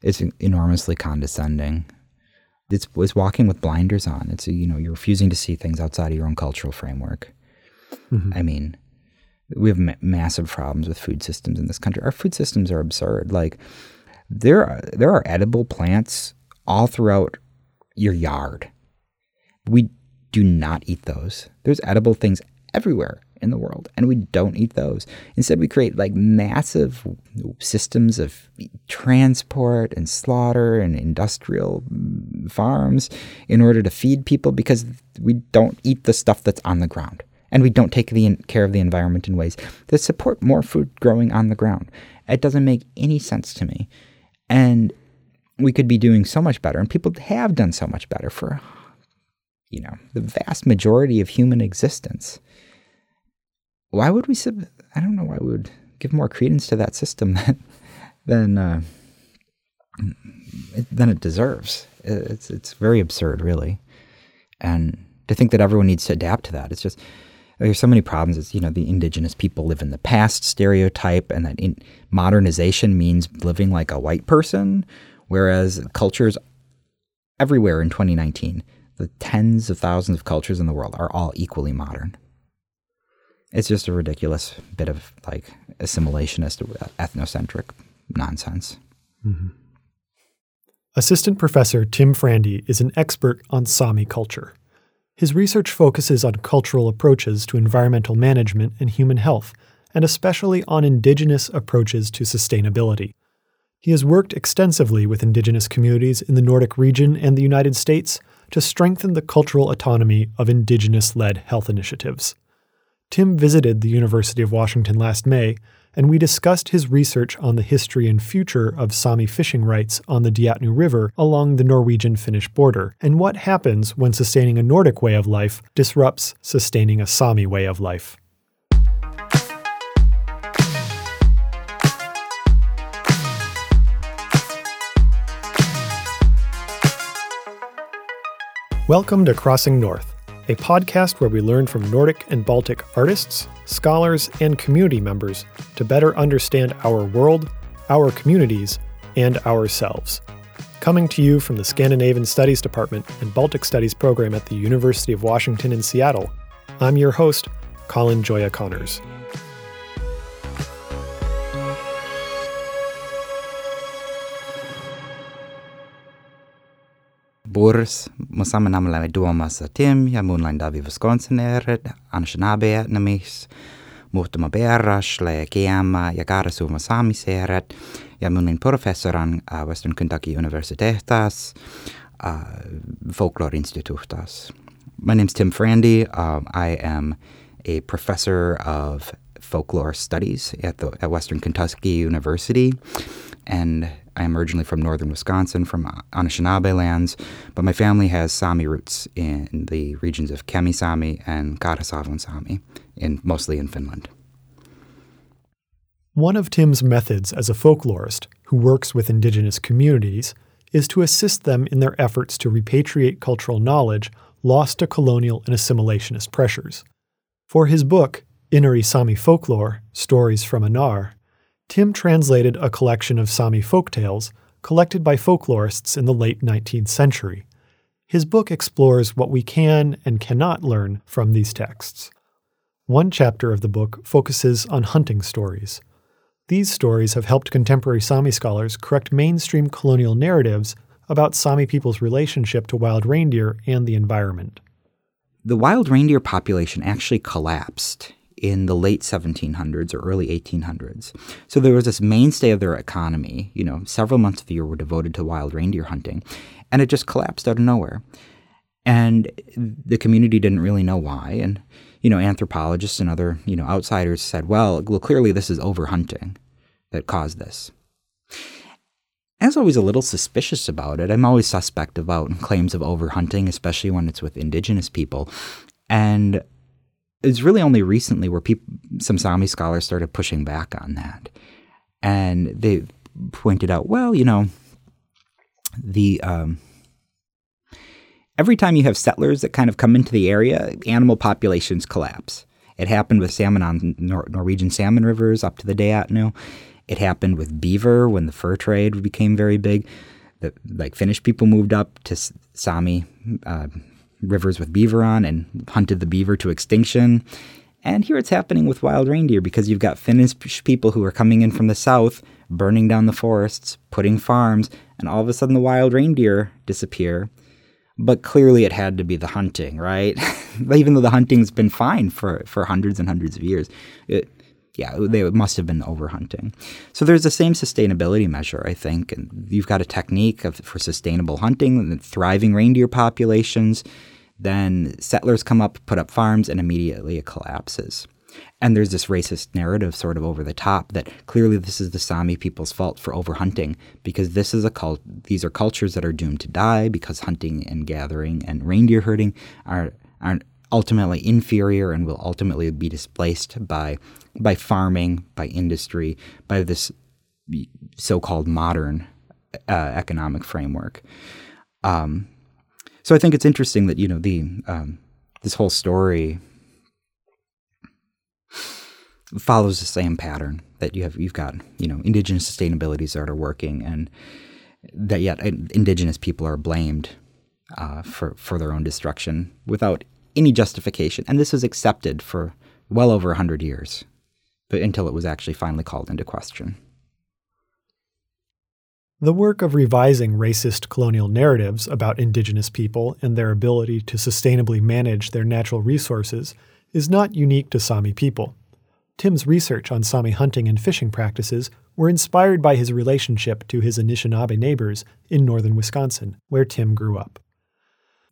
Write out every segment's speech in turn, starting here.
It's enormously condescending. It's walking with blinders on. It's, you know, you're refusing to see things outside of your own cultural framework. Mm-hmm. I mean, we have massive problems with food systems in this country. Our food systems are absurd. Like, there are edible plants all throughout your yard. We do not eat those. There's edible things everywhere in the world, and we don't eat those. Instead, we create like massive systems of transport and slaughter and industrial farms in order to feed people, because we don't eat the stuff that's on the ground, and we don't take care of the environment in ways that support more food growing on the ground. It doesn't make any sense to me, and we could be doing so much better, and people have done so much better for, you know, the vast majority of human existence. Why would we? I don't know why we would give more credence to that system than it deserves. It's very absurd, really. And to think that everyone needs to adapt to that, it's just, there's so many problems. It's, you know, the indigenous people live in the past stereotype, and that modernization means living like a white person, whereas cultures everywhere in 2019, the tens of thousands of cultures in the world, are all equally modern. It's just a ridiculous bit of like assimilationist, ethnocentric nonsense. Mm-hmm. Assistant Professor Tim Frandy is an expert on Sami culture. His research focuses on cultural approaches to environmental management and human health, and especially on indigenous approaches to sustainability. He has worked extensively with indigenous communities in the Nordic region and the United States to strengthen the cultural autonomy of indigenous-led health initiatives. Tim visited the University of Washington last May, and we discussed his research on the history and future of Sami fishing rights on the Deatnu River along the Norwegian-Finnish border, and what happens when sustaining a Nordic way of life disrupts sustaining a Sami way of life. Welcome to Crossing North, a podcast where we learn from Nordic and Baltic artists, scholars, and community members to better understand our world, our communities, and ourselves. Coming to you from the Scandinavian Studies Department and Baltic Studies Program at the University of Washington in Seattle, I'm your host, Colin Joya Connors. Boris, musamman namla med duomasa tim, ja munlain davi Wisconsineret, Anishinaabe etnamis, muhtama bearras, le kiama, ja karasuma saamiseret, ja munlain professoran Western Kentucky Universitetas, Folklore Institutas. My name's Tim Frandy. I am a professor of folklore studies at Western Kentucky University, and I am originally from northern Wisconsin, from Anishinaabe lands, but my family has Sami roots in the regions of Kemi Sami and Kata Sami, mostly in Finland. One of Tim's methods as a folklorist who works with indigenous communities is to assist them in their efforts to repatriate cultural knowledge lost to colonial and assimilationist pressures. For his book, Inari Sami Folklore, Stories from Anar, Tim translated a collection of Sami folktales collected by folklorists in the late 19th century. His book explores what we can and cannot learn from these texts. One chapter of the book focuses on hunting stories. These stories have helped contemporary Sami scholars correct mainstream colonial narratives about Sami people's relationship to wild reindeer and the environment. The wild reindeer population actually collapsed in the late 1700s or early 1800s. So there was this mainstay of their economy. You know, several months of the year were devoted to wild reindeer hunting, and it just collapsed out of nowhere. And the community didn't really know why. And, you know, anthropologists and other, you know, outsiders said, well, clearly this is overhunting that caused this. I was always a little suspicious about it. I'm always suspect about claims of overhunting, especially when it's with indigenous people. And it's really only recently where some Sami scholars started pushing back on that. And they pointed out, well, you know, the every time you have settlers that kind of come into the area, animal populations collapse. It happened with salmon on Norwegian salmon rivers up to the Deatnu. It happened with beaver when the fur trade became very big. Like Finnish people moved up to Sami rivers with beaver on and hunted the beaver to extinction. And here it's happening with wild reindeer because you've got Finnish people who are coming in from the south, burning down the forests, putting farms, and all of a sudden the wild reindeer disappear. But clearly it had to be the hunting, right? Even though the hunting's been fine for hundreds and hundreds of years. They must have been overhunting. So there's the same sustainability measure, I think. And you've got a technique for sustainable hunting, and thriving reindeer populations. Then settlers come up, put up farms, and immediately it collapses. And there's this racist narrative sort of over the top that clearly this is the Sami people's fault for overhunting because this is these are cultures that are doomed to die because hunting and gathering and reindeer herding are ultimately inferior and will ultimately be displaced by farming, by industry, by this so-called modern economic framework. So I think it's interesting that, this whole story follows the same pattern that you've got indigenous sustainabilities that are working and that yet indigenous people are blamed for their own destruction without any justification. And this was accepted for well over 100 years, but until it was actually finally called into question. The work of revising racist colonial narratives about indigenous people and their ability to sustainably manage their natural resources is not unique to Sami people. Tim's research on Sami hunting and fishing practices were inspired by his relationship to his Anishinaabe neighbors in northern Wisconsin, where Tim grew up.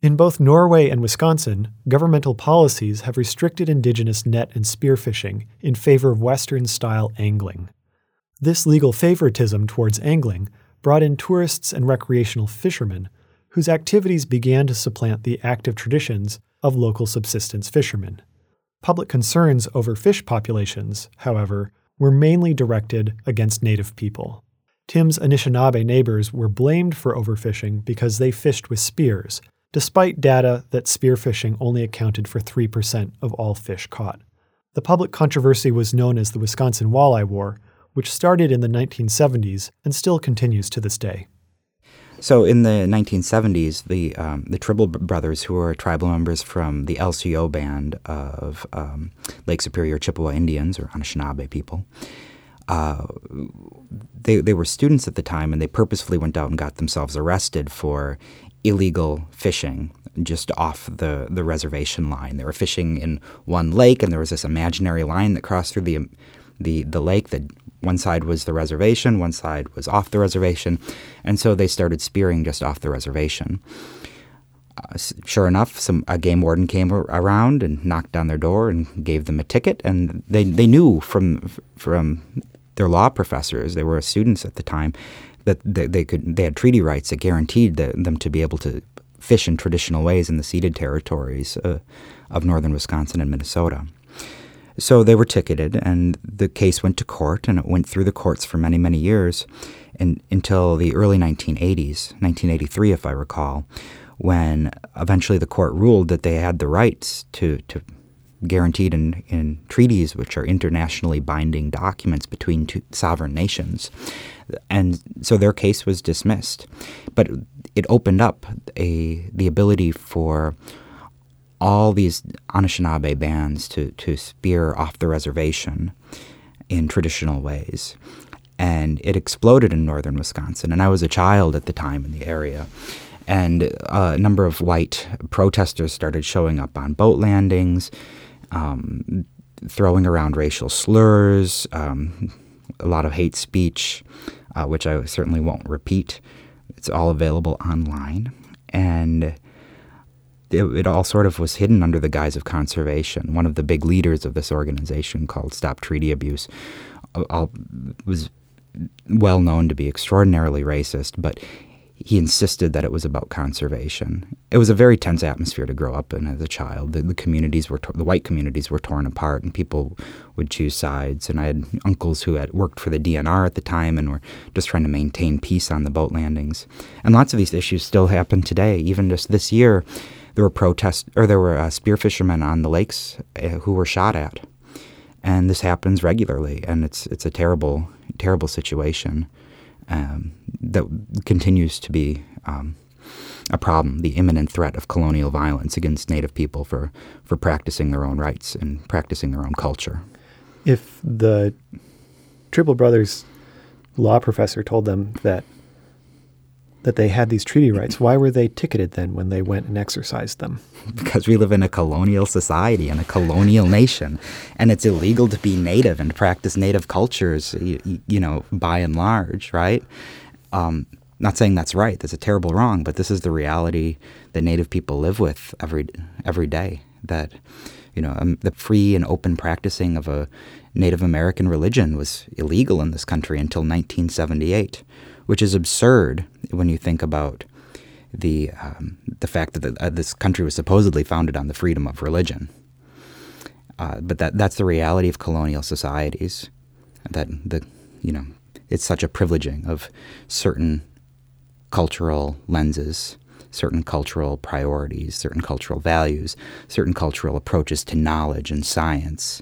In both Norway and Wisconsin, governmental policies have restricted indigenous net and spearfishing in favor of Western-style angling. This legal favoritism towards angling brought in tourists and recreational fishermen whose activities began to supplant the active traditions of local subsistence fishermen. Public concerns over fish populations, however, were mainly directed against native people. Tim's Anishinaabe neighbors were blamed for overfishing because they fished with spears, despite data that spearfishing only accounted for 3% of all fish caught. The public controversy was known as the Wisconsin Walleye War, which started in the 1970s and still continues to this day. So in the 1970s, the Tribble Brothers, who are tribal members from the LCO band of Lake Superior Chippewa Indians, or Anishinaabe people, they were students at the time, and they purposefully went out and got themselves arrested for illegal fishing just off the reservation line. They were fishing in one lake, and there was this imaginary line that crossed through the lake that one side was the reservation, one side was off the reservation, and so they started spearing just off the reservation. Sure enough, a game warden came around and knocked on their door and gave them a ticket, and they knew from their law professors, they were students at the time, that they had treaty rights that guaranteed them to be able to fish in traditional ways in the ceded territories of northern Wisconsin and Minnesota. So they were ticketed, and the case went to court, and it went through the courts for many, many years and until the early 1980s, 1983 if I recall, when eventually the court ruled that they had the rights to guaranteed in treaties, which are internationally binding documents between two sovereign nations. And so their case was dismissed. But it opened up the ability for all these Anishinaabe bands to spear off the reservation in traditional ways. And it exploded in northern Wisconsin. And I was a child at the time in the area. And a number of white protesters started showing up on boat landings, throwing around racial slurs, a lot of hate speech, which I certainly won't repeat. It's all available online. And it all sort of was hidden under the guise of conservation. One of the big leaders of this organization called Stop Treaty Abuse was well known to be extraordinarily racist, but he insisted that it was about conservation. It was a very tense atmosphere to grow up in as a child. The white communities were torn apart, and people would choose sides. And I had uncles who had worked for the DNR at the time and were just trying to maintain peace on the boat landings. And lots of these issues still happen today. Even just this year, there were spear fishermen on the lakes who were shot at. And this happens regularly, and it's a terrible, terrible situation that continues to be a problem, the imminent threat of colonial violence against Native people for practicing their own rights and practicing their own culture. If the Tribble Brothers law professor told them that they had these treaty rights, why were they ticketed then when they went and exercised them? Because we live in a colonial society and a colonial nation, and it's illegal to be Native and practice Native cultures, you know, by and large, right? Not saying that's right, that's a terrible wrong, but this is the reality that Native people live with every day, that, you know, the free and open practicing of a Native American religion was illegal in this country until 1978, which is absurd when you think about the fact that this country was supposedly founded on the freedom of religion. But that's the reality of colonial societies, that it's such a privileging of certain cultural lenses, certain cultural priorities, certain cultural values, certain cultural approaches to knowledge and science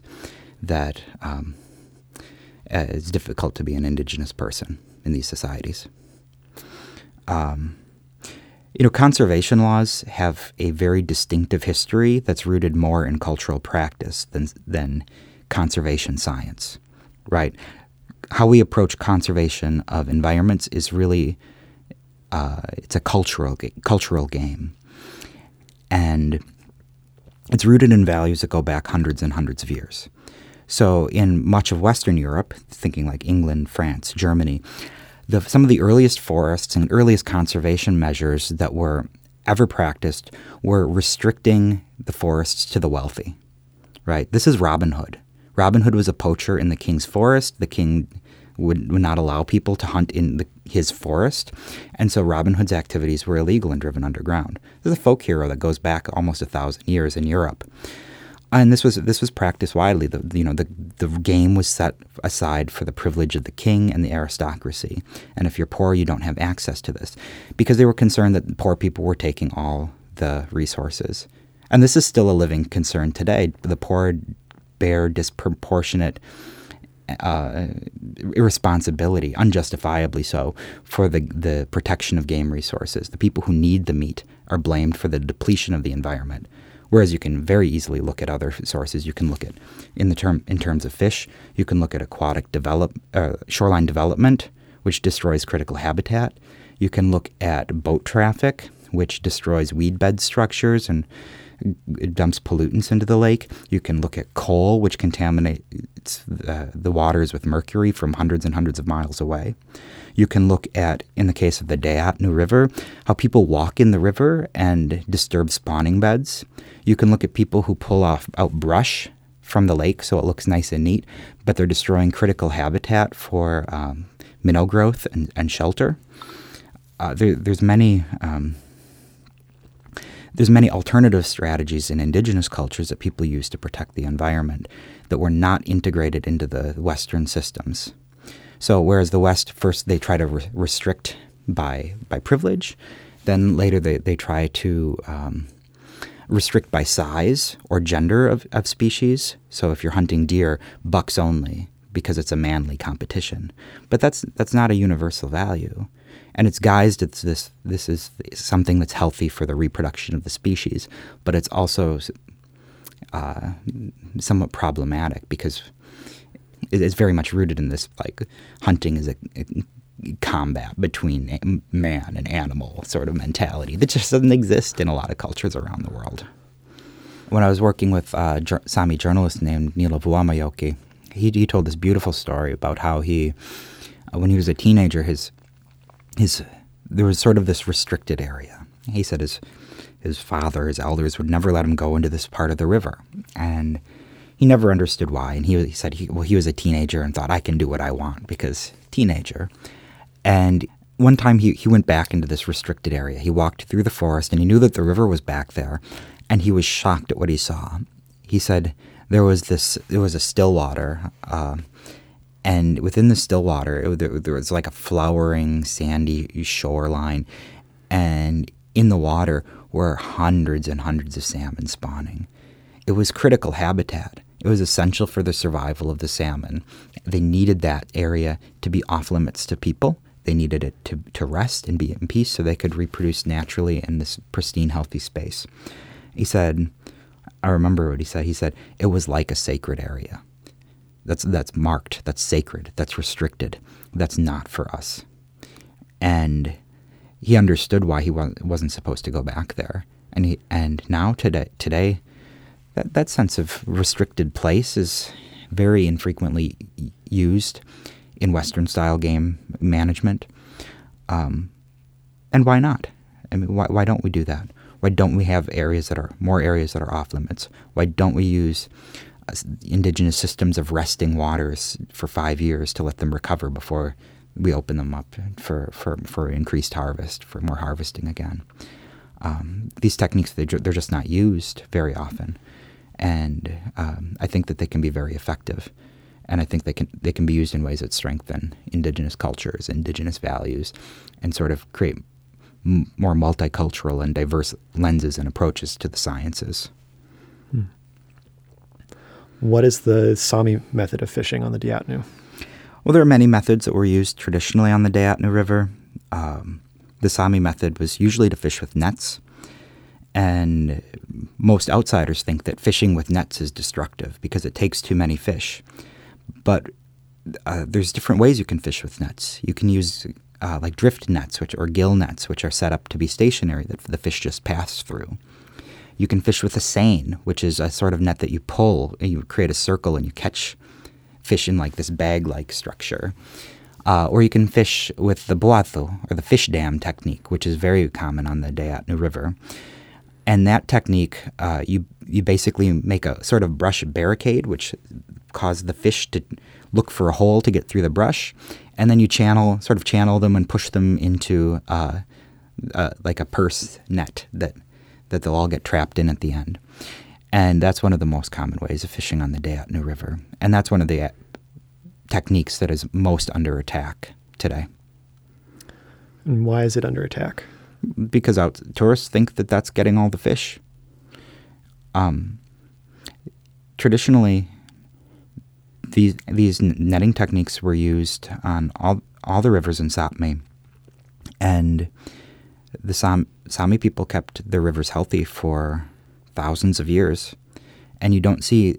that it's difficult to be an indigenous person in these societies. Conservation laws have a very distinctive history that's rooted more in cultural practice than conservation science, right? How we approach conservation of environments is really, it's a cultural game. And it's rooted in values that go back hundreds and hundreds of years. So in much of Western Europe, thinking like England, France, Germany, some of the earliest forests and earliest conservation measures that were ever practiced were restricting the forests to the wealthy, right? This is Robin Hood. Robin Hood was a poacher in the king's forest. The king would not allow people to hunt in his forest, and so Robin Hood's activities were illegal and driven underground. This is a folk hero that goes back almost 1,000 years in Europe. And this was practiced widely. The game was set aside for the privilege of the king and the aristocracy. And if you're poor, you don't have access to this, because they were concerned that poor people were taking all the resources. And this is still a living concern today. The poor bear disproportionate irresponsibility, unjustifiably so, for the protection of game resources. The people who need the meat are blamed for the depletion of the environment. Whereas you can very easily look at other sources. You can look at, in terms of fish, you can look at aquatic shoreline development, which destroys critical habitat. You can look at boat traffic, which destroys weed bed structures and dumps pollutants into the lake. You can look at coal, which contaminates the waters with mercury from hundreds and hundreds of miles away. You can look at, in the case of the Deatnu River, how people walk in the river and disturb spawning beds. You can look at people who pull out brush from the lake so it looks nice and neat, but they're destroying critical habitat for minnow growth and shelter. There's many alternative strategies in indigenous cultures that people use to protect the environment that were not integrated into the Western systems. So whereas the West, first they try to restrict by privilege, then later they try to restrict by size or gender of species. So if you're hunting deer, bucks only, because it's a manly competition. But that's not a universal value. And it's guised as this is something that's healthy for the reproduction of the species, but it's also somewhat problematic because it's very much rooted in this, like, hunting is a combat between man and animal sort of mentality that just doesn't exist in a lot of cultures around the world. When I was working with a Sami journalist named Neilo Vuamayoki, he told this beautiful story about how he, when he was a teenager, there was sort of this restricted area. He said his father, his elders, would never let him go into this part of the river. And he never understood why. And he said, he was a teenager and thought, I can do what I want because teenager. And one time he went back into this restricted area. He walked through the forest and he knew that the river was back there. And he was shocked at what he saw. He said there was a still water, and within the still water, there was like a flowering, sandy shoreline. And in the water were hundreds and hundreds of salmon spawning. It was critical habitat. It was essential for the survival of the salmon. They needed that area to be off limits to people. They needed it to rest and be in peace so they could reproduce naturally in this pristine, healthy space. He said, I remember what he said. He said, it was like a sacred area. That's marked, that's sacred, that's restricted, that's not for us. And he understood why he wasn't supposed to go back there. And now today, that sense of restricted place is very infrequently used in Western-style game management. And why not? I mean, why don't we do that? Why don't we have areas that are off limits? Why don't we use indigenous systems of resting waters for 5 years to let them recover before we open them up for increased harvest, for more harvesting again? These techniques, they're just not used very often. And I think that they can be very effective. And I think they can be used in ways that strengthen indigenous cultures, indigenous values, and sort of create more multicultural and diverse lenses and approaches to the sciences. Hmm. What is the Sami method of fishing on the Deatnu? Well, there are many methods that were used traditionally on the Deatnu River. The Sami method was usually to fish with nets. And most outsiders think that fishing with nets is destructive because it takes too many fish. But there's different ways you can fish with nets. You can use like drift nets or gill nets, which are set up to be stationary, that the fish just pass through. You can fish with a seine, which is a sort of net that you pull and you create a circle and you catch fish in like this bag-like structure. Or you can fish with the boato, or the fish dam technique, which is very common on the Deatnu River. And that technique, you basically make a sort of brush barricade, which causes the fish to look for a hole to get through the brush, and then you channel them and push them into like a purse net that they'll all get trapped in at the end. And that's one of the most common ways of fishing on the Deatnu River. And that's one of the techniques that is most under attack today. And why is it under attack? Because tourists think that that's getting all the fish. Traditionally, these netting techniques were used on all the rivers in Sápmi, and the Sami people kept their rivers healthy for thousands of years, and you don't see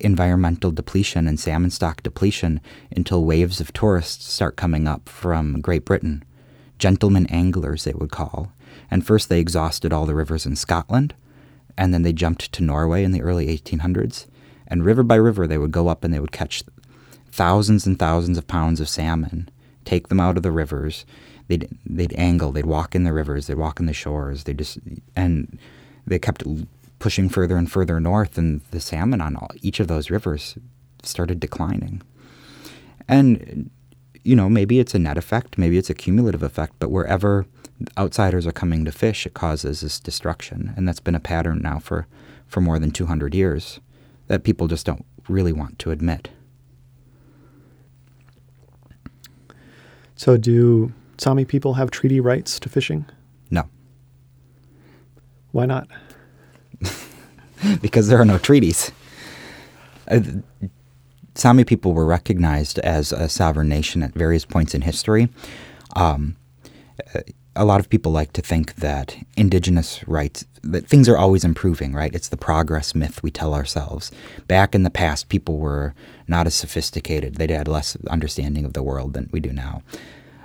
environmental depletion and salmon stock depletion until waves of tourists start coming up from Great Britain. Gentlemen anglers, they would call. And first they exhausted all the rivers in Scotland, and then they jumped to Norway in the early 1800s. And river by river they would go up and they would catch thousands and thousands of pounds of salmon, take them out of the rivers. They'd angle, they'd walk in the rivers, they'd walk in the shores. And they kept pushing further and further north, and the salmon on each of those rivers started declining. And maybe it's a net effect, maybe it's a cumulative effect, but wherever outsiders are coming to fish, it causes this destruction. And that's been a pattern now for more than 200 years that people just don't really want to admit. So do Sami people have treaty rights to fishing? No. Why not? Because there are no treaties. Sami people were recognized as a sovereign nation at various points in history. A lot of people like to think that indigenous rights, that things are always improving, right? It's the progress myth we tell ourselves. Back in the past, people were not as sophisticated. They had less understanding of the world than we do now.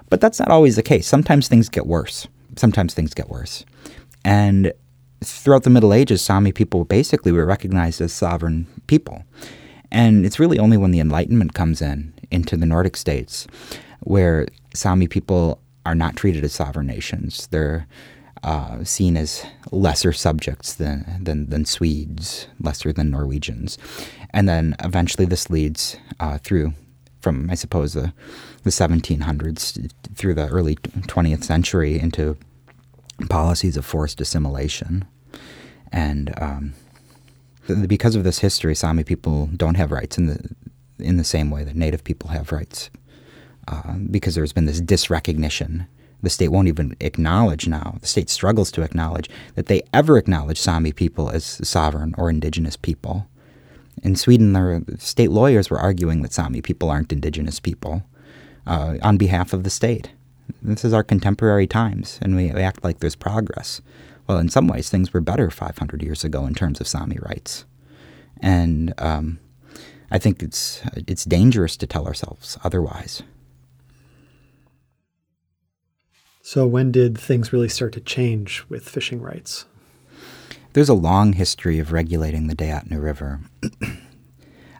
But that's not always the case. Sometimes things get worse. And throughout the Middle Ages, Sami people basically were recognized as sovereign people. And it's really only when the Enlightenment comes into the Nordic states, where Sami people are not treated as sovereign nations. They're seen as lesser subjects than Swedes, lesser than Norwegians. And then eventually this leads through from, I suppose, the 1700s through the early 20th century into policies of forced assimilation. And because of this history, Sami people don't have rights in the same way that Native people have rights, because there's been this disrecognition. The state won't even acknowledge now. The state struggles to acknowledge that they ever acknowledge Sami people as sovereign or indigenous people. In Sweden, the state lawyers were arguing that Sami people aren't indigenous people on behalf of the state. This is our contemporary times, and we act like there's progress. Well, in some ways, things were better 500 years ago in terms of Sami rights. And I think it's dangerous to tell ourselves otherwise. So when did things really start to change with fishing rights? There's a long history of regulating the Deatnu River.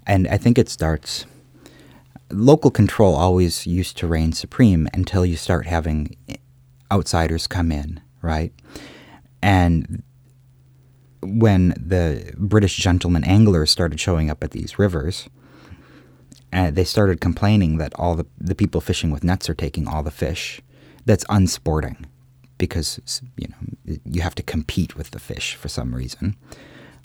And I think it starts... Local control always used to reign supreme until you start having outsiders come in, right? And when the British gentlemen anglers started showing up at these rivers, they started complaining that all the people fishing with nets are taking all the fish. That's unsporting because, you know, you have to compete with the fish for some reason.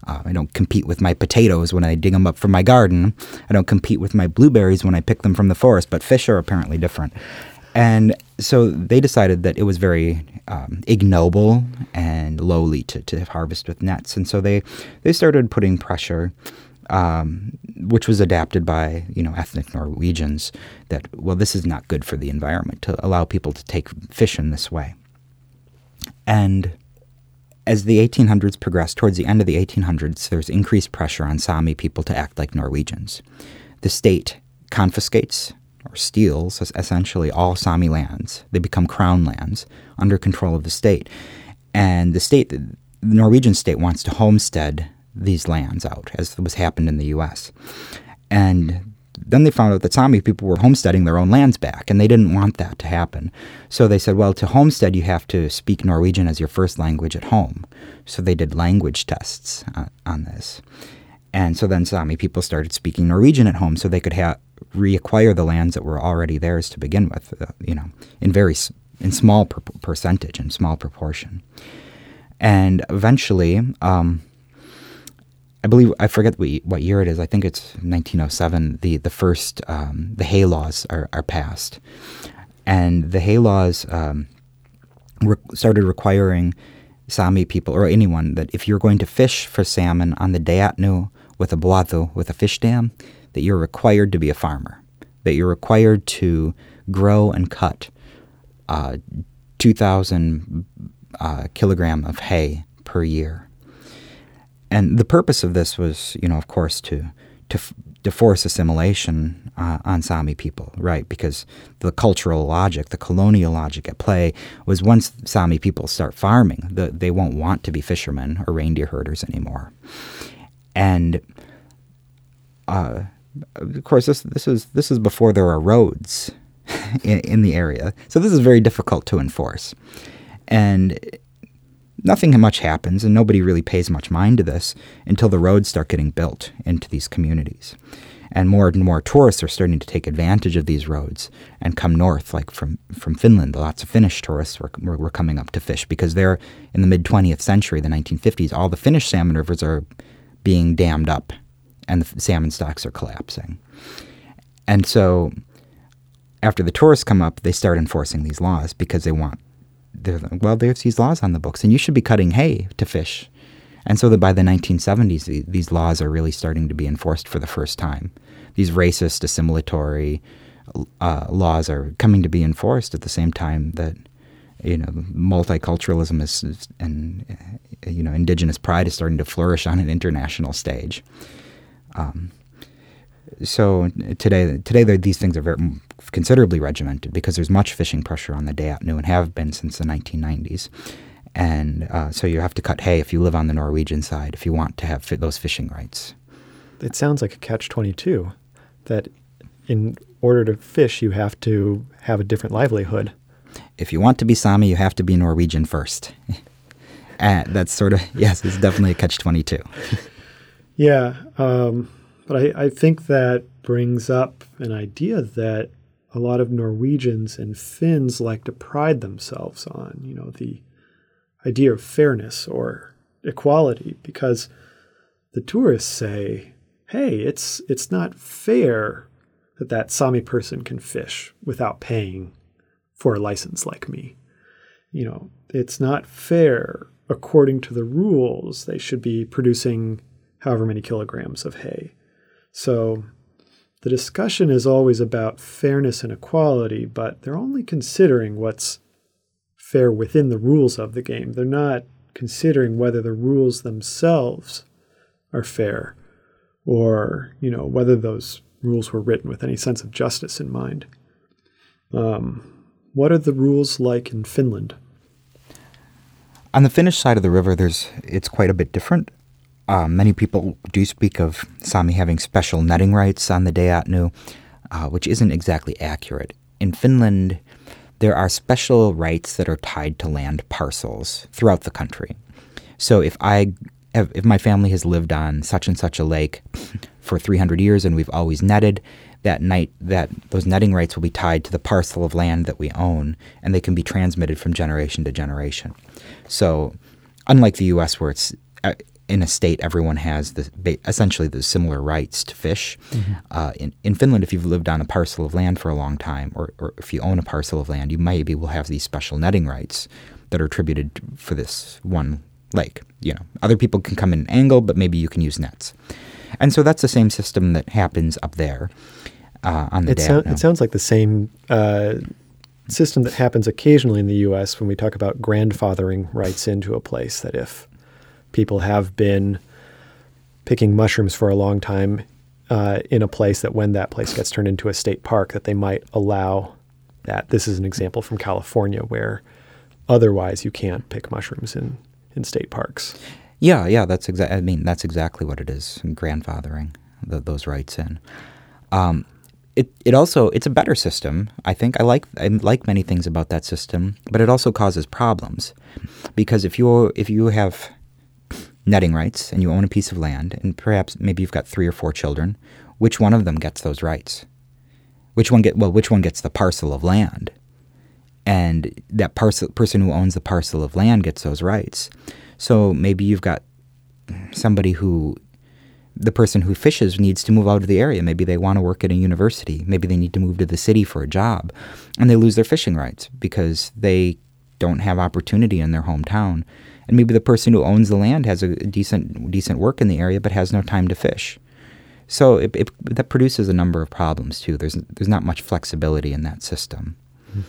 I don't compete with my potatoes when I dig them up from my garden. I don't compete with my blueberries when I pick them from the forest, but fish are apparently different. And so they decided that it was very ignoble and lowly to harvest with nets. And so they started putting pressure, which was adapted by, you know, ethnic Norwegians, that, well, this is not good for the environment to allow people to take fish in this way. And as the 1800s progressed, towards the end of the 1800s, there's increased pressure on Sami people to act like Norwegians. The state confiscates or steals essentially all Sami lands. They become crown lands under control of the state. And the Norwegian state wants to homestead these lands out, as was happened in the U.S. And then they found out that Sami people were homesteading their own lands back, and they didn't want that to happen. So they said, well, to homestead, you have to speak Norwegian as your first language at home. So they did language tests on this. And so then Sami people started speaking Norwegian at home so they could reacquire the lands that were already theirs to begin with, you know, in small percentage, in small proportion. And eventually... I forget what year it is. I think it's 1907. The first the Hay Laws are passed, and the Hay Laws started requiring Sami people or anyone that if you're going to fish for salmon on the Deatnu with a fish dam, that you're required to be a farmer, that you're required to grow and cut 2,000 kilogram of hay per year. And the purpose of this was, you know, of course, to force assimilation on Sami people, right? Because the cultural logic, the colonial logic at play was once Sami people start farming, they won't want to be fishermen or reindeer herders anymore. And of course, this is before there are roads in the area, so this is very difficult to enforce. And nothing much happens, and nobody really pays much mind to this until the roads start getting built into these communities. And more tourists are starting to take advantage of these roads and come north, like from Finland. Lots of Finnish tourists were coming up to fish because they're in the mid-20th century, the 1950s, all the Finnish salmon rivers are being dammed up and the salmon stocks are collapsing. And so after the tourists come up, they start enforcing these laws because they want... Well, there's these laws on the books, and you should be cutting hay to fish. And so that by the 1970s, these laws are really starting to be enforced for the first time. These racist, assimilatory laws are coming to be enforced at the same time that, you know, multiculturalism is and, you know, indigenous pride is starting to flourish on an international stage. So today these things are very considerably regimented because there's much fishing pressure on the Deatnu and have been since the 1990s. And so you have to cut hay if you live on the Norwegian side if you want to have those fishing rights. It sounds like a catch-22, that in order to fish you have to have a different livelihood. If you want to be Sami, you have to be Norwegian first. That's sort of, yes, it's definitely a catch-22. Yeah, but I think that brings up an idea that a lot of Norwegians and Finns like to pride themselves on, you know, the idea of fairness or equality, because the tourists say, hey, it's not fair that Sami person can fish without paying for a license like me. You know, it's not fair. According to the rules, they should be producing however many kilograms of hay. So the discussion is always about fairness and equality, but they're only considering what's fair within the rules of the game. They're not considering whether the rules themselves are fair or, you know, whether those rules were written with any sense of justice in mind. What are the rules like in Finland? On the Finnish side of the river, it's quite a bit different. Many people do speak of Sami having special netting rights on the Deatnu, which isn't exactly accurate. In Finland, there are special rights that are tied to land parcels throughout the country. So if my family has lived on such and such a lake for 300 years and we've always netted, those netting rights will be tied to the parcel of land that we own, and they can be transmitted from generation to generation. So unlike the U.S. where it's in a state everyone has essentially the similar rights to fish, mm-hmm. In Finland, if you've lived on a parcel of land for a long time or if you own a parcel of land, you maybe will have these special netting rights that are attributed for this one lake. You know, other people can come in and angle, but maybe you can use nets. And so that's the same system that happens up there on the Deatnu. It sounds like the same system that happens occasionally in the U.S. when we talk about grandfathering rights into a place, that if people have been picking mushrooms for a long time in a place, that when that place gets turned into a state park, that they might allow that. This is an example from California where otherwise you can't pick mushrooms in state parks. Yeah, that's exactly what it is, grandfathering those rights in. It's a better system, I think. I like many things about that system, but it also causes problems, because if you have netting rights and you own a piece of land, and maybe you've got 3 or 4 children, which one of them gets those rights? Which one gets the parcel of land? And that person who owns the parcel of land gets those rights. So maybe you've got somebody the person who fishes needs to move out of the area. Maybe they want to work at a university. Maybe they need to move to the city for a job. And they lose their fishing rights because they don't have opportunity in their hometown. And maybe the person who owns the land has a decent work in the area but has no time to fish. So that produces a number of problems too. There's not much flexibility in that system. Mm-hmm.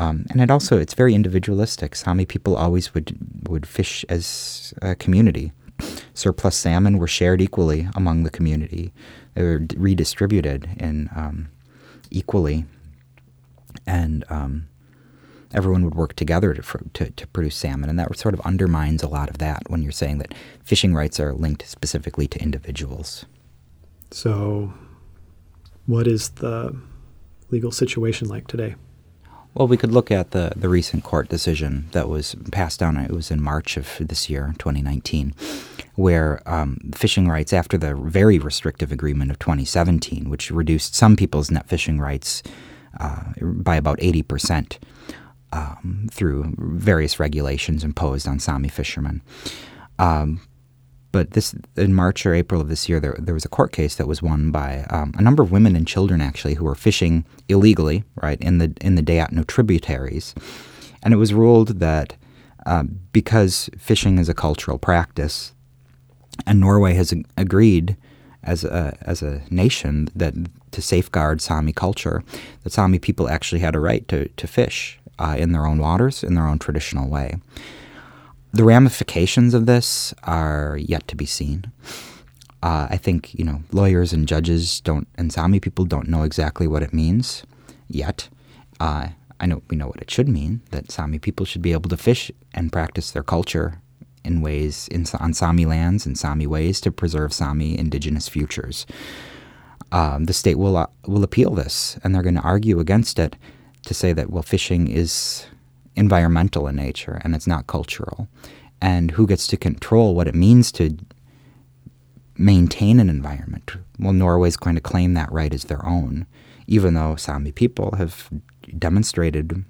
And it's very individualistic. Sami people always would fish as a community. Surplus salmon were shared equally among the community. They were redistributed equally. And everyone would work together to produce salmon. And that sort of undermines a lot of that when you're saying that fishing rights are linked specifically to individuals. So what is the legal situation like today? Well, we could look at the recent court decision that was passed down. It was in March of this year, 2019, where fishing rights, after the very restrictive agreement of 2017, which reduced some people's net fishing rights by about 80% through various regulations imposed on Sami fishermen. But in March or April of this year, there was a court case that was won by a number of women and children, actually, who were fishing illegally, right, in the Deatnu tributaries. And it was ruled that because fishing is a cultural practice, and Norway has agreed as a nation that to safeguard Sami culture, that Sami people actually had a right to fish in their own waters, in their own traditional way. The ramifications of this are yet to be seen. I think, you know, lawyers and judges and Sami people don't know exactly what it means yet. I know we know what it should mean, that Sami people should be able to fish and practice their culture in ways on Sami lands and Sami ways to preserve Sami indigenous futures. The state will appeal this, and they're going to argue against it to say that, well, fishing is environmental in nature and it's not cultural, and who gets to control what it means to maintain an environment? Well, Norway's going to claim that right as their own, even though Sami people have demonstrated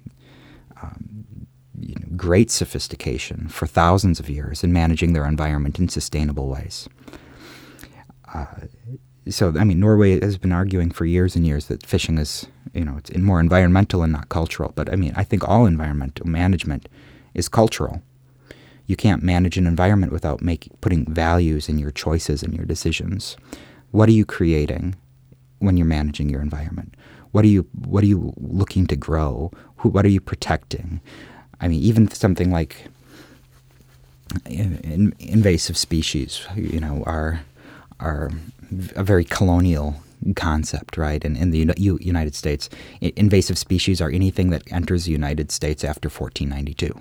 great sophistication for thousands of years in managing their environment in sustainable ways. Norway has been arguing for years and years that fishing is, you know, it's more environmental and not cultural. But I think all environmental management is cultural. You can't manage an environment without putting values in your choices and your decisions. What are you creating when you're managing your environment? What are you looking to grow? What are you protecting? I mean, even something like invasive species, you know, are a very colonial concept, right? And in the United States, invasive species are anything that enters the United States after 1492.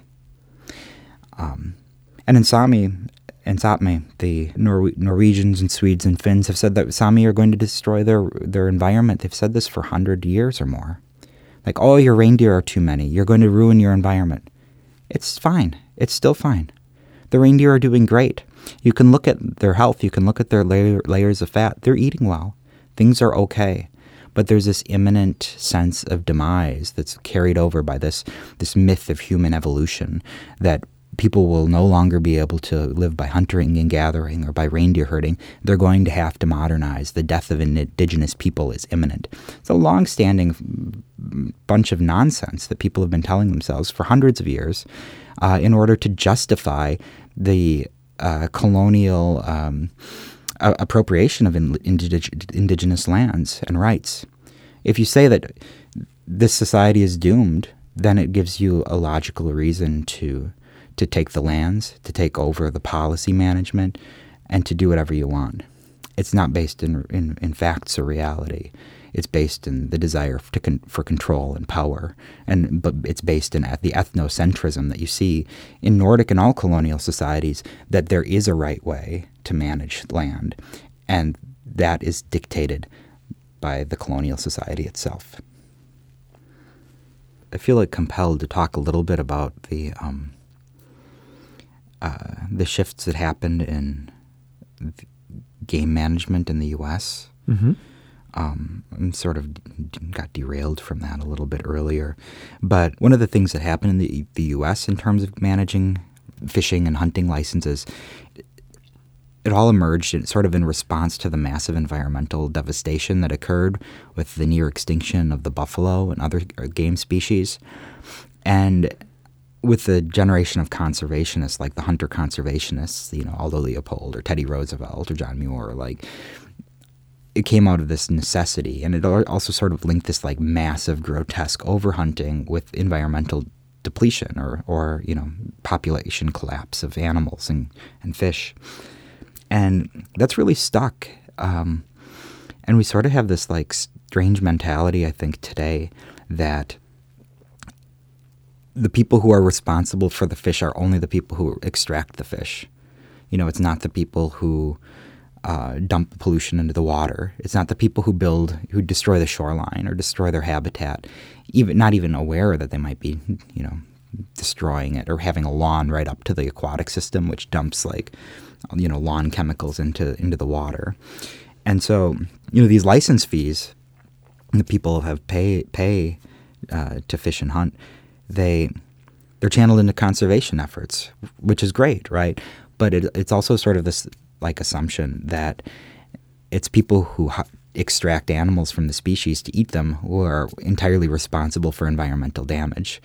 And in Sápmi, the Norwegians and Swedes and Finns have said that Sápmi are going to destroy their environment. They've said this for 100 years or more. Like, oh, your reindeer are too many. You're going to ruin your environment. It's fine. It's still fine. The reindeer are doing great. You can look at their health. You can look at their layers of fat. They're eating well. Things are okay. But there's this imminent sense of demise that's carried over by this myth of human evolution, that people will no longer be able to live by hunting and gathering or by reindeer herding. They're going to have to modernize. The death of indigenous people is imminent. It's a long-standing bunch of nonsense that people have been telling themselves for hundreds of years in order to justify the colonial appropriation of indigenous lands and rights. If you say that this society is doomed, then it gives you a logical reason to take the lands, to take over the policy management, and to do whatever you want. It's not based in facts or reality. It's based in the desire for control and power, but it's based in the ethnocentrism that you see in Nordic and all colonial societies, that there is a right way to manage land, and that is dictated by the colonial society itself. I feel like compelled to talk a little bit about the shifts that happened in game management in the U.S. Mm-hmm. I sort of got derailed from that a little bit earlier. But one of the things that happened in the U.S. in terms of managing fishing and hunting licenses, it all emerged sort of in response to the massive environmental devastation that occurred with the near extinction of the buffalo and other game species. And with the generation of conservationists, like the hunter conservationists, you know, Aldo Leopold or Teddy Roosevelt or John Muir, like, it came out of this necessity. And it also sort of linked this, like, massive, grotesque overhunting with environmental depletion or you know, population collapse of animals and fish. And that's really stuck. And we sort of have this, like, strange mentality, I think, today that the people who are responsible for the fish are only the people who extract the fish. You know, it's not the people who dump pollution into the water. It's not the people who destroy the shoreline or destroy their habitat, not even aware that they might be, you know, destroying it, or having a lawn right up to the aquatic system, which dumps, like, you know, lawn chemicals into the water. And so, you know, these license fees that people have pay to fish and hunt, They're channeled into conservation efforts, which is great, right? But it's also sort of this, like, assumption that it's people who extract animals from the species to eat them who are entirely responsible for environmental damage.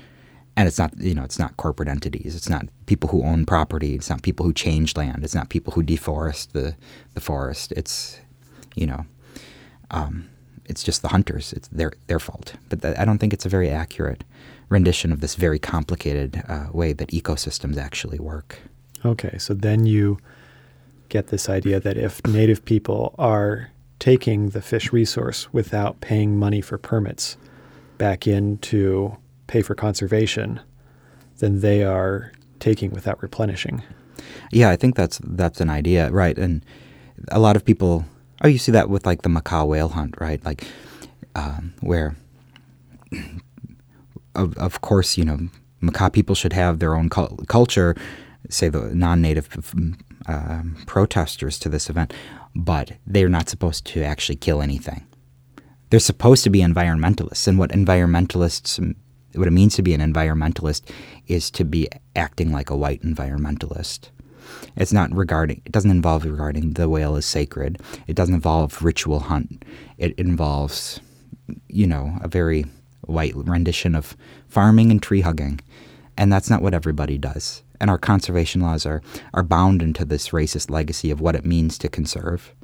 And it's not, you know, it's not corporate entities. It's not people who own property. It's not people who change land. It's not people who deforest the forest. It's, you know, it's just the hunters. It's their fault. But I don't think it's a very accurate rendition of this very complicated way that ecosystems actually work. Okay, so then you get this idea that if native people are taking the fish resource without paying money for permits back in to pay for conservation, then they are taking without replenishing. Yeah, I think that's an idea, right? And a lot of people, you see that with, like, the Makah whale hunt, right? Like, where of course, you know, Makah people should have their own culture, say the non-native protesters to this event, but they're not supposed to actually kill anything. They're supposed to be environmentalists, and what it means to be an environmentalist is to be acting like a white environmentalist. It's not regarding. It doesn't involve regarding the whale as sacred. It doesn't involve ritual hunt. It involves, you know, a very white rendition of farming and tree hugging, and that's not what everybody does. and our conservation laws are bound into this racist legacy of what it means to conserve.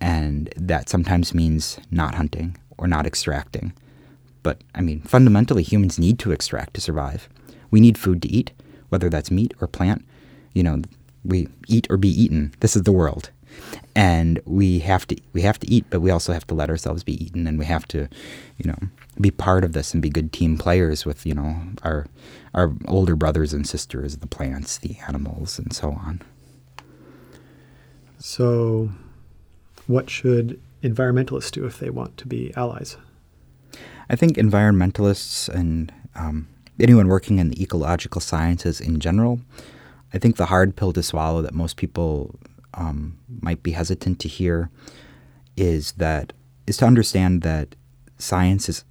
And that sometimes means not hunting or not extracting. But, I mean, fundamentally, humans need to extract to survive. We need food to eat, whether that's meat or plant. You know, we eat or be eaten. This is the world. And we have to eat, but we also have to let ourselves be eaten, and we have to, you know, be part of this and be good team players with, you know, our older brothers and sisters, the plants, the animals, and so on. So what should environmentalists do if they want to be allies? I think environmentalists and anyone working in the ecological sciences in general, I think the hard pill to swallow that most people might be hesitant to hear is to understand that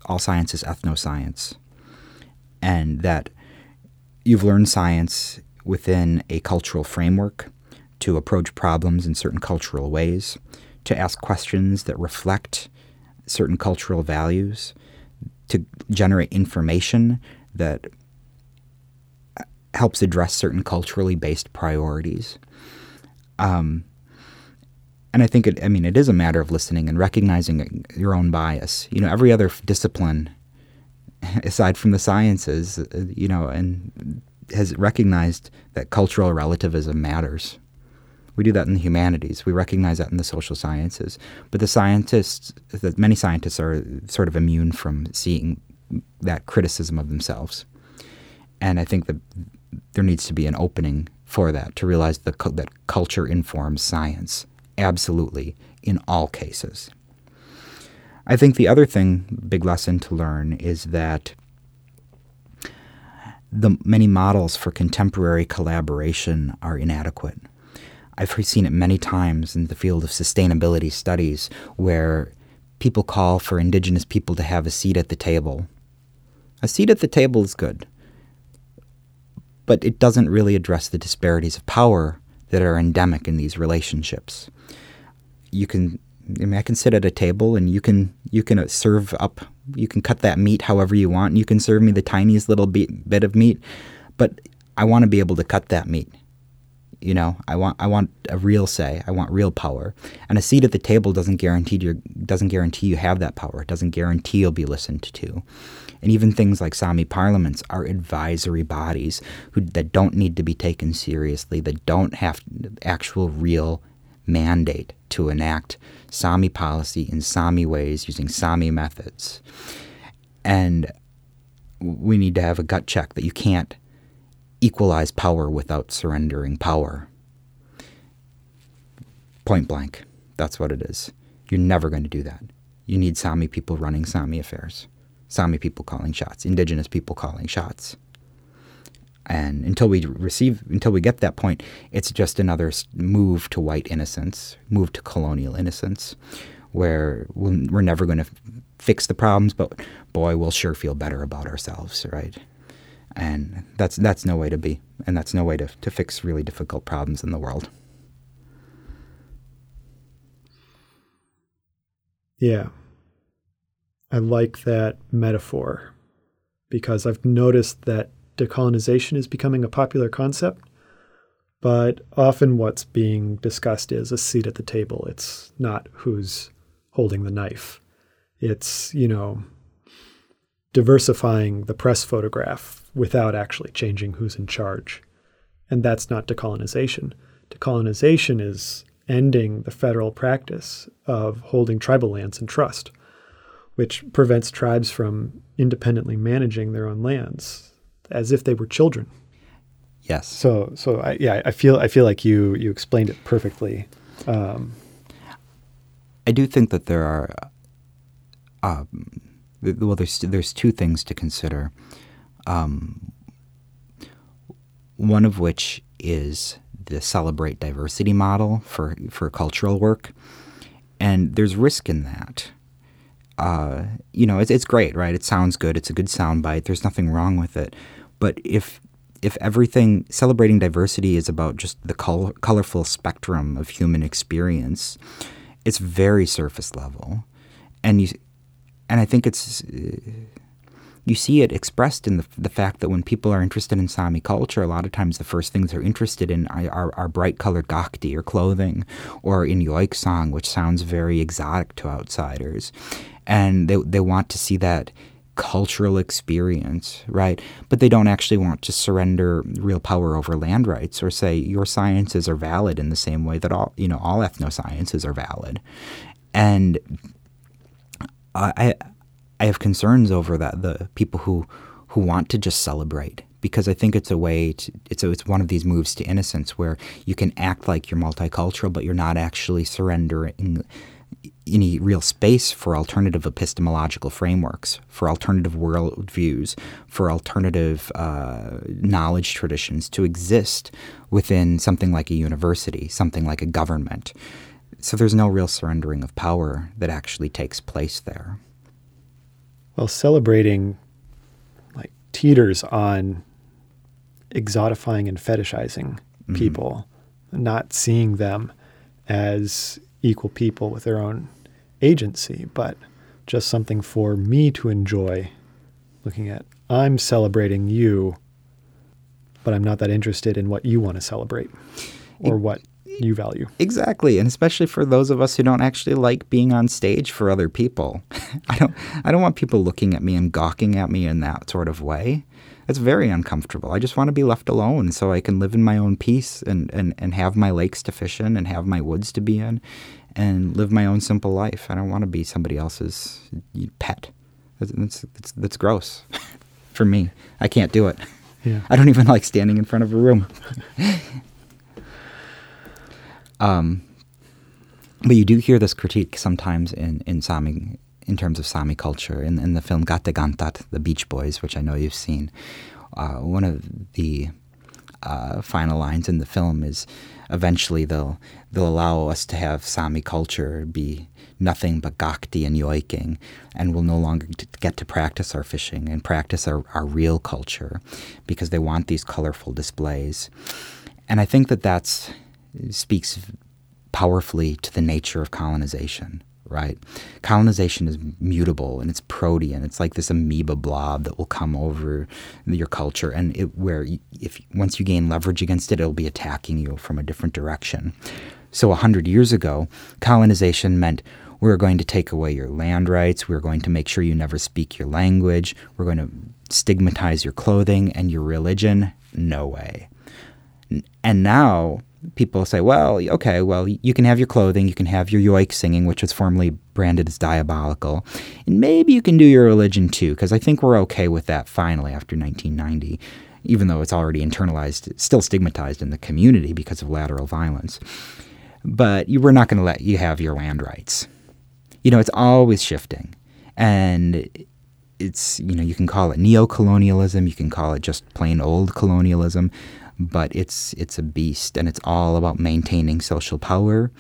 all science is ethnoscience, and that you've learned science within a cultural framework to approach problems in certain cultural ways, to ask questions that reflect certain cultural values, to generate information that helps address certain culturally based priorities. And I think it is a matter of listening and recognizing your own bias. You know, every other discipline, aside from the sciences, you know, and has recognized that cultural relativism matters. We do that in the humanities. We recognize that in the social sciences. But many scientists are sort of immune from seeing that criticism of themselves. And I think that there needs to be an opening for that, to realize that culture informs science, absolutely, in all cases. I think the other big lesson to learn, is that the many models for contemporary collaboration are inadequate. I've seen it many times in the field of sustainability studies, where people call for indigenous people to have a seat at the table. A seat at the table is good, but it doesn't really address the disparities of power that are endemic in these relationships. I can sit at a table, and you can serve up, you can cut that meat however you want, and you can serve me the tiniest little bit of meat, but I want to be able to cut that meat. You know, I want a real say. I want real power. And a seat at the table doesn't guarantee you have that power. It doesn't guarantee you'll be listened to. And even things like Sami parliaments are advisory bodies that don't need to be taken seriously, that don't have actual real mandate to enact Sami policy in Sami ways using Sami methods. And we need to have a gut check that you can't equalize power without surrendering power. Point blank. That's what it is. You're never going to do that. You need Sami people running Sami affairs, Sami people calling shots, indigenous people calling shots. And until we get that point, it's just another move to white innocence, move to colonial innocence, where we're never going to fix the problems, but boy, we'll sure feel better about ourselves, right? And that's no way to be, and that's no way to fix really difficult problems in the world. Yeah. I like that metaphor, because I've noticed that decolonization is becoming a popular concept, but often what's being discussed is a seat at the table. It's not who's holding the knife. It's, you know, diversifying the press photograph without actually changing who's in charge. And that's not decolonization. Decolonization is ending the federal practice of holding tribal lands in trust, which prevents tribes from independently managing their own lands as if they were children. Yes. So I feel like you explained it perfectly. I do think that there are there's two things to consider. One of which is the celebrate diversity model for cultural work. And there's risk in that. You know, it's great, right? It sounds good. It's a good soundbite. There's nothing wrong with it. But if everything, celebrating diversity is about just the colorful spectrum of human experience, it's very surface level. And I think it's You see it expressed in the fact that when people are interested in Sami culture, a lot of times the first things they're interested in are bright-colored gakti or clothing, or in yoik song, which sounds very exotic to outsiders. And they want to see that cultural experience, right? But they don't actually want to surrender real power over land rights or say your sciences are valid in the same way that all ethnosciences are valid. And I have concerns over that, the people who want to just celebrate, because I think it's a way to, it's one of these moves to innocence where you can act like you're multicultural, but you're not actually surrendering any real space for alternative epistemological frameworks, for alternative worldviews, for alternative knowledge traditions to exist within something like a university, something like a government. So there's no real surrendering of power that actually takes place there. Well, celebrating like teeters on exotifying and fetishizing people, not seeing them as equal people with their own agency, but just something for me to enjoy looking at. I'm celebrating you, but I'm not that interested in what you want to celebrate or what you value. Exactly. And especially for those of us who don't actually like being on stage for other people. I don't want people looking at me and gawking at me in that sort of way. It's very uncomfortable. I just want to be left alone so I can live in my own peace and have my lakes to fish in and have my woods to be in and live my own simple life. I don't want to be somebody else's pet. That's gross for me. I can't do it. Yeah. I don't even like standing in front of a room. But you do hear this critique sometimes in Sami, in terms of Sami culture, in the film Gatagantat, The Beach Boys, which I know you've seen. One of the final lines in the film is, eventually they'll allow us to have Sami culture be nothing but gakti and yoiking, and we'll no longer get to practice our fishing and practice our real culture, because they want these colorful displays. And I think that speaks powerfully to the nature of colonization. Right? Colonization is mutable and it's protean. It's like this amoeba blob that will come over your culture, and once you gain leverage against it, it'll be attacking you from a different direction. So 100 years ago, colonization meant we're going to take away your land rights, we're going to make sure you never speak your language, we're going to stigmatize your clothing and your religion. No way. And now people say, well, you can have your clothing, you can have your yoik singing, which was formerly branded as diabolical, and maybe you can do your religion too, because I think we're okay with that finally after 1990, even though it's already internalized, still stigmatized in the community because of lateral violence. But we're not going to let you have your land rights. It's always shifting. And it's, you can call it neocolonialism, you can call it just plain old colonialism, but it's a beast, and it's all about maintaining social power,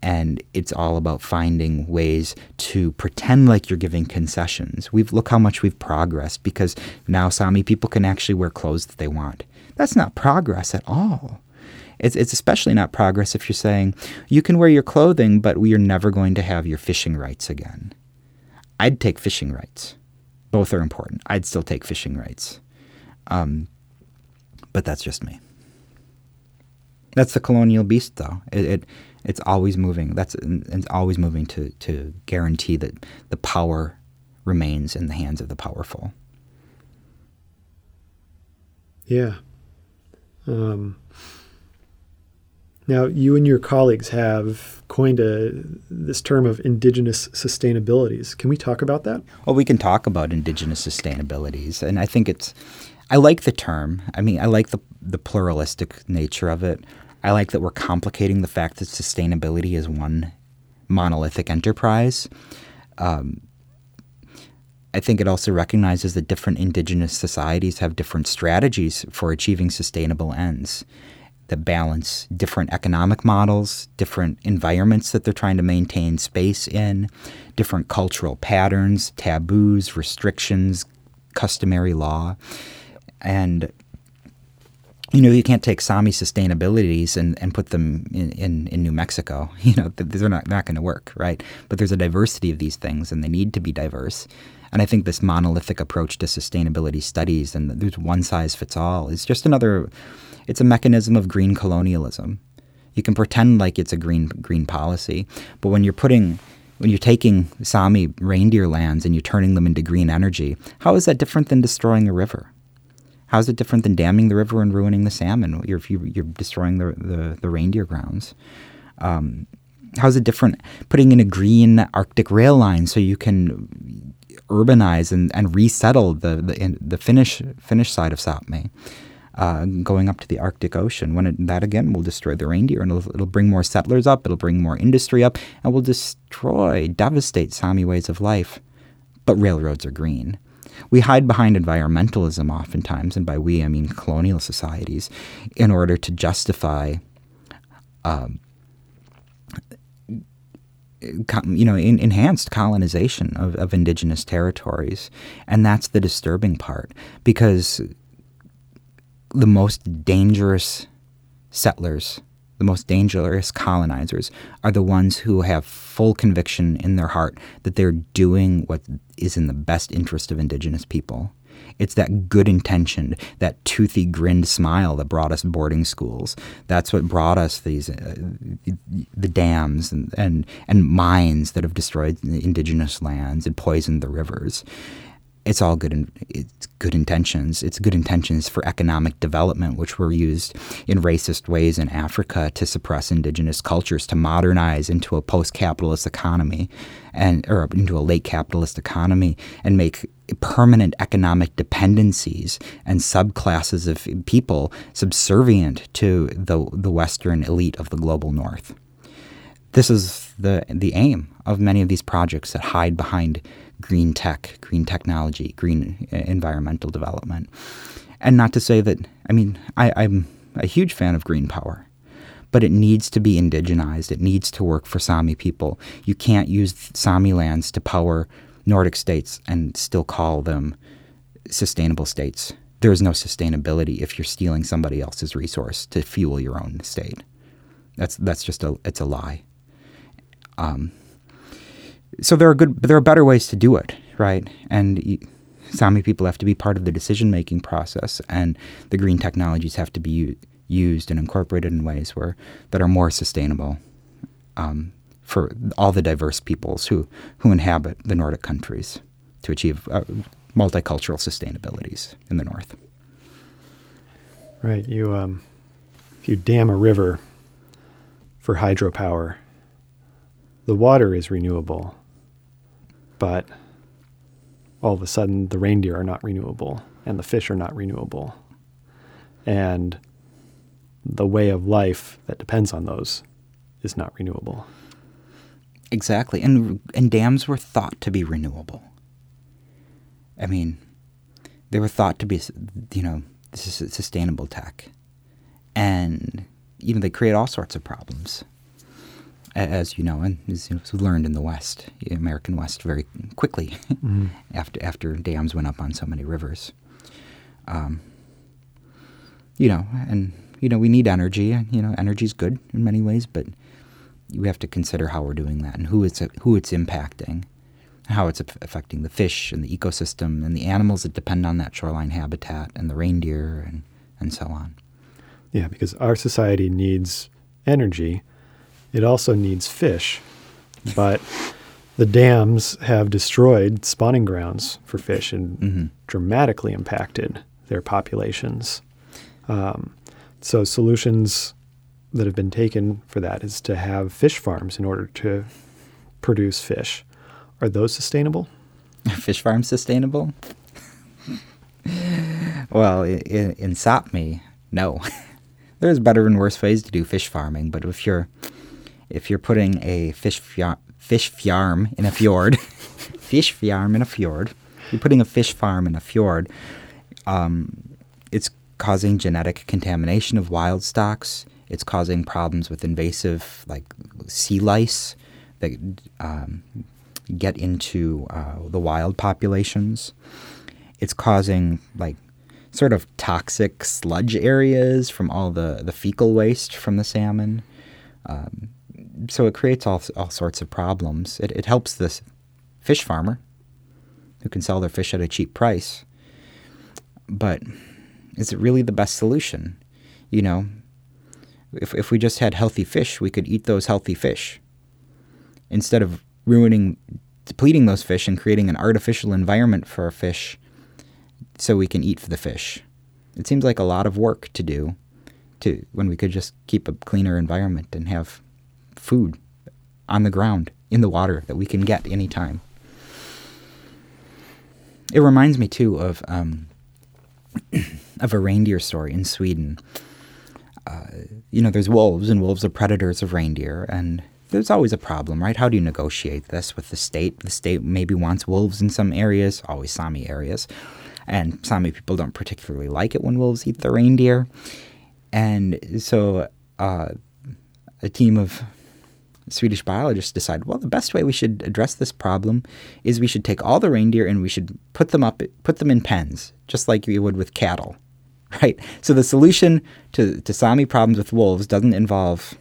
and it's all about finding ways to pretend like you're giving concessions. Look how much we've progressed, because now Sami people can actually wear clothes that they want. That's not progress at all. It's especially not progress if you're saying, you can wear your clothing, but we are never going to have your fishing rights again. I'd take fishing rights. Both are important. I'd still take fishing rights. But that's just me. That's the colonial beast, though. It's always moving. It's always moving to guarantee that the power remains in the hands of the powerful. Yeah. Now, you and your colleagues have coined this term of indigenous sustainabilities. Can we talk about that? Well, we can talk about indigenous sustainabilities, and I think I like the term. I mean, I like the pluralistic nature of it. I like that we're complicating the fact that sustainability is one monolithic enterprise. I think it also recognizes that different indigenous societies have different strategies for achieving sustainable ends that balance different economic models, different environments that they're trying to maintain space in, different cultural patterns, taboos, restrictions, customary law. And you know, you can't take Sami sustainabilities and put them in New Mexico. You know, they're not going to work, right? But there's a diversity of these things, and they need to be diverse. And I think this monolithic approach to sustainability studies and there's one size fits all is just another – it's a mechanism of green colonialism. You can pretend like it's a green policy, but when you're putting – when you're taking Sami reindeer lands and you're turning them into green energy, how is that different than destroying a river? How is it different than damming the river and ruining the salmon if you're destroying the reindeer grounds? How is it different putting in a green Arctic rail line so you can urbanize and resettle the Finnish side of Sápmi, going up to the Arctic Ocean? When that again will destroy the reindeer, and it'll bring more settlers up, it'll bring more industry up, and will devastate Sami ways of life. But railroads are green. We hide behind environmentalism oftentimes, and by we I mean colonial societies, in order to justify, enhanced colonization of indigenous territories. And that's the disturbing part, because the most dangerous settlers, the most dangerous colonizers are the ones who have full conviction in their heart that they're doing what is in the best interest of indigenous people. It's that good-intentioned, that toothy grinned smile that brought us boarding schools. That's what brought us these the dams and mines that have destroyed indigenous lands and poisoned the rivers. It's all good. It's good intentions. It's good intentions for economic development, which were used in racist ways in Africa to suppress indigenous cultures, to modernize into a post-capitalist economy, or into a late capitalist economy, and make permanent economic dependencies and subclasses of people subservient to the Western elite of the global North. This is the aim of many of these projects that hide behind green tech, green technology, green environmental development. And not to say that, I mean, I'm a huge fan of green power, but it needs to be indigenized. It needs to work for Sami people. You can't use Sami lands to power Nordic states and still call them sustainable states. There is no sustainability if you're stealing somebody else's resource to fuel your own state. That's just it's a lie. So there are better ways to do it, right? And Sami people have to be part of the decision-making process, and the green technologies have to be used and incorporated in ways that are more sustainable for all the diverse peoples who inhabit the Nordic countries to achieve multicultural sustainabilities in the North. Right. You, if you dam a river for hydropower, the water is renewable, but all of a sudden the reindeer are not renewable and the fish are not renewable. And the way of life that depends on those is not renewable. Exactly. And dams were thought to be renewable. I mean, they were thought to be, this is sustainable tech. And, they create all sorts of problems, as you know, and as it was learned in the West, the American West, very quickly after dams went up on so many rivers. We need energy. Energy's good in many ways, but we have to consider how we're doing that and who it's impacting, how it's affecting the fish and the ecosystem and the animals that depend on that shoreline habitat and the reindeer and so on. Yeah, because our society needs energy. It also needs fish, but the dams have destroyed spawning grounds for fish and dramatically impacted their populations. So solutions that have been taken for that is to have fish farms in order to produce fish. Are those sustainable? Are fish farms sustainable? Well, in Sápmi, no. There's better and worse ways to do fish farming, but if you're putting a fish farm in a fjord, you're putting a fish farm in a fjord, it's causing genetic contamination of wild stocks. It's causing problems with invasive, like sea lice that get into the wild populations. It's causing, like, sort of toxic sludge areas from all the fecal waste from the salmon. So it creates all sorts of problems. It helps this fish farmer who can sell their fish at a cheap price. But is it really the best solution? You know, if we just had healthy fish, we could eat those healthy fish instead of depleting those fish and creating an artificial environment for our fish so we can eat for the fish. It seems like a lot of work to do when we could just keep a cleaner environment and have food on the ground, in the water, that we can get anytime. It reminds me, too, of a reindeer story in Sweden. There's wolves, and wolves are predators of reindeer, and there's always a problem, right? How do you negotiate this with the state? The state maybe wants wolves in some areas, always Sami areas, and Sami people don't particularly like it when wolves eat the reindeer. And so a team of Swedish biologists decided, well, the best way we should address this problem is we should take all the reindeer and we should put them in pens, just like we would with cattle, right? So the solution to Sami problems with wolves doesn't involve,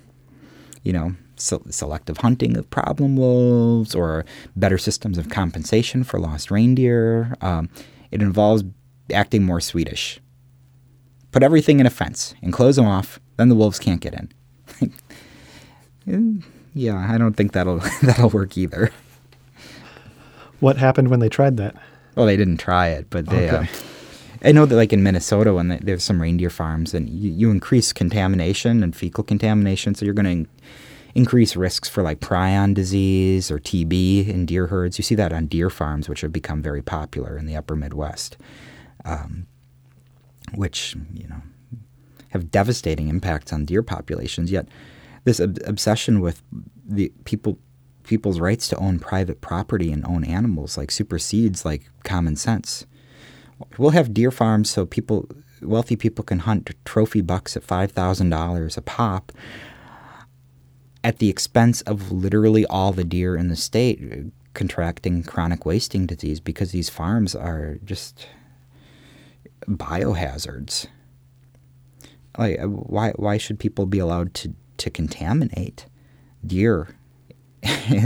selective hunting of problem wolves or better systems of compensation for lost reindeer. It involves acting more Swedish. Put everything in a fence and close them off, then the wolves can't get in. Yeah, I don't think that'll work either. What happened when they tried that? Well, they didn't try it, but they... Okay. I know that, like, in Minnesota, when there's some reindeer farms, and you increase contamination and fecal contamination, so you're going to increase risks for, like, prion disease or TB in deer herds. You see that on deer farms, which have become very popular in the upper Midwest, which, have devastating impacts on deer populations. Yet this obsession with the people's rights to own private property and own animals, like, supersedes, like, common sense. We'll have deer farms so wealthy people can hunt trophy bucks at $5,000 a pop at the expense of literally all the deer in the state contracting chronic wasting disease because these farms are just biohazards. Like, why should people be allowed to contaminate deer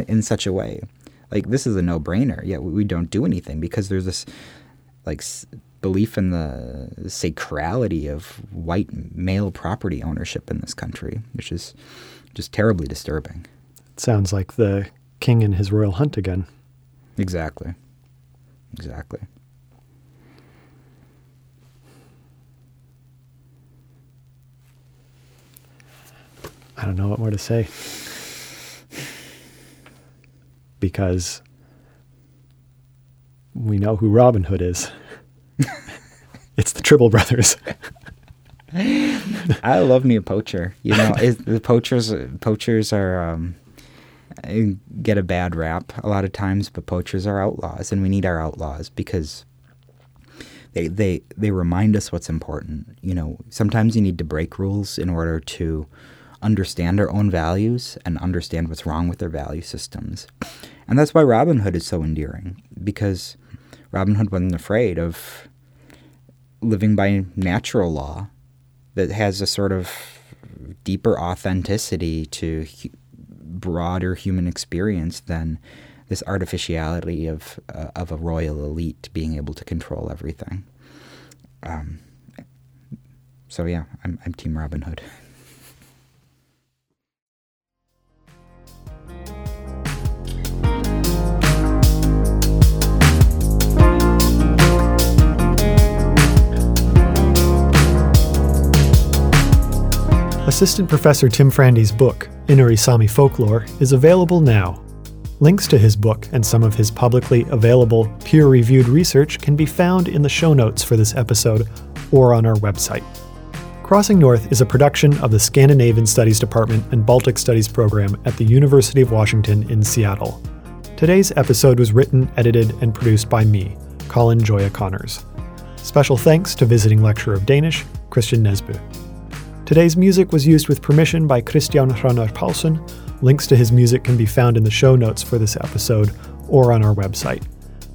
in such a way? Like, this is a no-brainer, yet we don't do anything because there's this belief in the sacrality of white male property ownership in this country, which is just terribly disturbing. It sounds like the king and his royal hunt again. Exactly. I don't know what more to say. Because we know who Robin Hood is. It's the Tribble Brothers. I love me a poacher. The poachers are get a bad rap a lot of times, but poachers are outlaws, and we need our outlaws because they remind us what's important. Sometimes you need to break rules in order to understand our own values and understand what's wrong with their value systems. And that's why Robin Hood is so endearing, because Robin Hood wasn't afraid of living by natural law that has a sort of deeper authenticity to broader human experience than this artificiality of a royal elite being able to control everything. I'm Team Robin Hood. Assistant Professor Tim Frandy's book, Inari Sami Folklore, is available now. Links to his book and some of his publicly available, peer-reviewed research can be found in the show notes for this episode or on our website. Crossing North is a production of the Scandinavian Studies Department and Baltic Studies Program at the University of Washington in Seattle. Today's episode was written, edited, and produced by me, Colin Joya Connors. Special thanks to visiting lecturer of Danish, Christian Nesby. Today's music was used with permission by Christian Ronar Paulsen. Links to his music can be found in the show notes for this episode or on our website.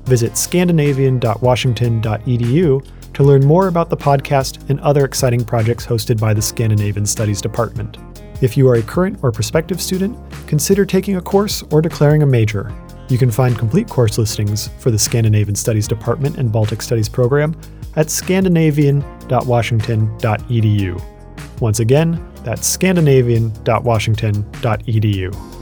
Visit scandinavian.washington.edu to learn more about the podcast and other exciting projects hosted by the Scandinavian Studies Department. If you are a current or prospective student, consider taking a course or declaring a major. You can find complete course listings for the Scandinavian Studies Department and Baltic Studies Program at scandinavian.washington.edu. Once again, that's scandinavian.washington.edu.